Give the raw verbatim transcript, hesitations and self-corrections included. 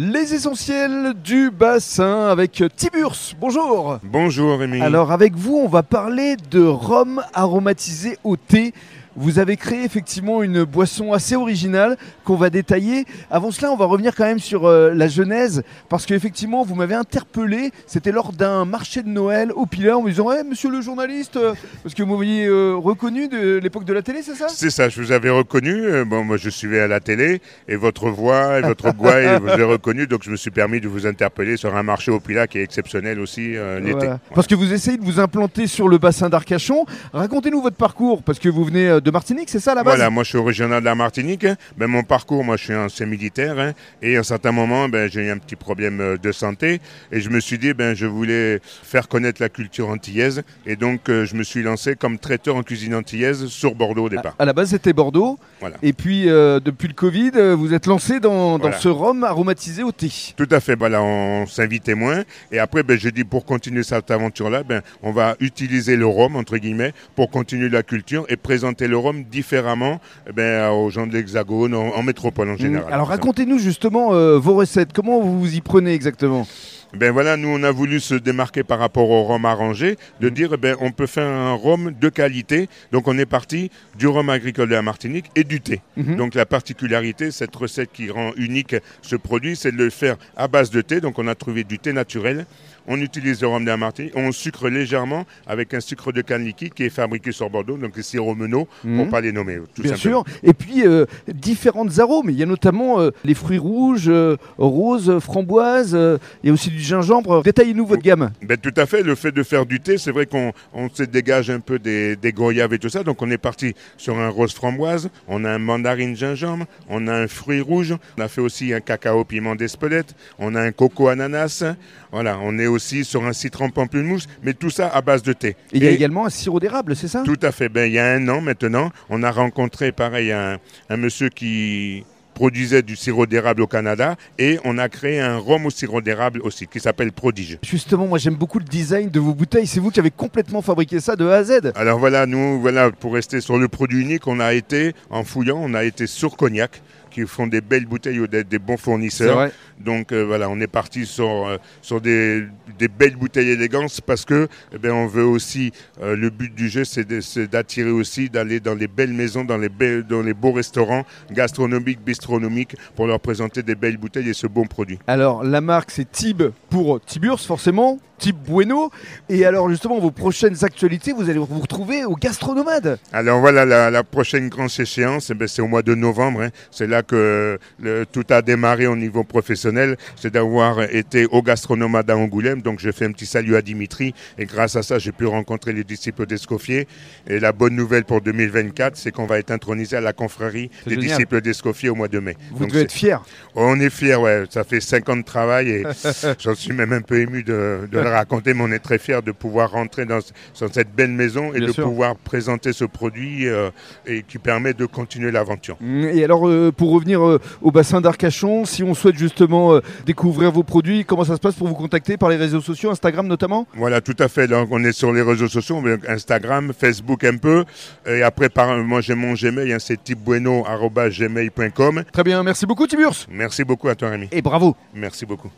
Les essentiels du bassin avec Tiburce. Bonjour. Bonjour Amy. Alors avec vous, on va parler de rhum aromatisé au thé. Vous avez créé effectivement une boisson assez originale qu'on va détailler. Avant cela, on va revenir quand même sur euh, la genèse parce qu'effectivement, vous m'avez interpellé. C'était lors d'un marché de Noël au Pyla en me disant hey, « Monsieur le journaliste, euh, parce que vous m'aviez euh, reconnu de l'époque de la télé, c'est ça ?» C'est ça, je vous avais reconnu. Euh, bon, moi, je suivais à la télé et votre voix et votre goût, et vous avez reconnu. Donc, je me suis permis de vous interpeller sur un marché au Pyla qui est exceptionnel aussi euh, l'été. Voilà. Voilà. Parce que vous essayez de vous implanter sur le bassin d'Arcachon. Racontez-nous votre parcours parce que vous venez euh, de Martinique, c'est ça la base ? Voilà, moi je suis originaire de la Martinique. Hein. Ben, mon parcours, moi je suis ancien militaire hein, et à un certain moment, ben, j'ai eu un petit problème de santé et je me suis dit, ben, je voulais faire connaître la culture antillaise et donc euh, je me suis lancé comme traiteur en cuisine antillaise sur Bordeaux au départ. À, à la base c'était Bordeaux voilà. Et puis euh, depuis le Covid, vous êtes lancé dans, dans voilà. ce rhum aromatisé au thé. Tout à fait, ben, là, on s'invitait moins et après ben, j'ai dit pour continuer cette aventure-là, ben, on va utiliser le rhum entre guillemets pour continuer la culture et présenter le rhum différemment eh ben, aux gens de l'Hexagone, en, en métropole en général. Alors racontez-nous justement euh, vos recettes, comment vous vous y prenez exactement ? Ben voilà, nous on a voulu se démarquer par rapport au rhum arrangé, de dire ben on peut faire un rhum de qualité. Donc on est parti du rhum agricole de la Martinique et du thé. Mm-hmm. Donc la particularité, cette recette qui rend unique ce produit, c'est de le faire à base de thé. Donc on a trouvé du thé naturel. On utilise le rhum de la Martinique, on sucre légèrement avec un sucre de canne liquide qui est fabriqué sur Bordeaux, donc le sirop Menot, mm-hmm. pour pas les nommer. Tout Bien simplement. sûr. Et puis euh, différentes arômes. Il y a notamment euh, les fruits rouges, euh, roses, framboises. Euh, il y a aussi du Du gingembre, détaillez-nous votre gamme. Ben, tout à fait, le fait de faire du thé, c'est vrai qu'on on se dégage un peu des, des goyaves et tout ça, donc on est parti sur un rose framboise, on a un mandarine gingembre, on a un fruit rouge, on a fait aussi un cacao piment d'Espelette, on a un coco ananas, voilà, on est aussi sur un citron pamplemousse, mais tout ça à base de thé. Et il y a également un sirop d'érable, c'est ça ? Tout à fait, ben, il y a un an maintenant, on a rencontré pareil un, un monsieur qui... produisait du sirop d'érable au Canada et on a créé un rhum au sirop d'érable aussi qui s'appelle Prodige. Justement, moi j'aime beaucoup le design de vos bouteilles. C'est vous qui avez complètement fabriqué ça de A à Z. Alors voilà, nous, voilà, pour rester sur le produit unique, on a été, en fouillant, on a été sur Cognac qui font des belles bouteilles ou des, des bons fournisseurs. Donc euh, voilà, on est parti sur, euh, sur des, des belles bouteilles élégantes parce que eh bien, on veut aussi, euh, le but du jeu c'est, de, c'est d'attirer aussi, d'aller dans les belles maisons, dans les, be- dans les beaux restaurants gastronomiques, bistronomiques, pour leur présenter des belles bouteilles et ce bon produit. Alors la marque c'est Thib pour Tiburce forcément, typebueno. Et alors justement vos prochaines actualités, vous allez vous retrouver au Gastronomade. Alors voilà la, la prochaine grande échéance, eh bien, c'est au mois de novembre. Hein. C'est là que le, tout a démarré au niveau professionnel, c'est d'avoir été au Gastronomade à Angoulême. Donc je fais un petit salut à Dimitri et grâce à ça j'ai pu rencontrer les disciples d'Escoffier. Et la bonne nouvelle pour deux mille vingt-quatre, c'est qu'on va être intronisé à la confrérie c'est des génial. disciples d'Escoffier au mois de mai. Vous Donc devez c'est... être fier. On est fier, ouais. Ça fait cinq ans de travail et j'en suis même un peu ému de, de le raconter, mais on est très fier de pouvoir rentrer dans, dans cette belle maison et Bien de sûr. pouvoir présenter ce produit euh, et qui permet de continuer l'aventure. Et alors, euh, pour revenir euh, au bassin d'Arcachon, si on souhaite justement euh, découvrir vos produits, comment ça se passe pour vous contacter par les réseaux sociaux, Instagram notamment ? Voilà, tout à fait. Donc, on est sur les réseaux sociaux, Instagram, Facebook un peu. Et après, par, moi, j'ai mon Gmail, hein, c'est typebueno arobase gmail point com. Très bien, merci beaucoup Tiburce. Merci beaucoup à toi Rémi. Et bravo. Merci beaucoup.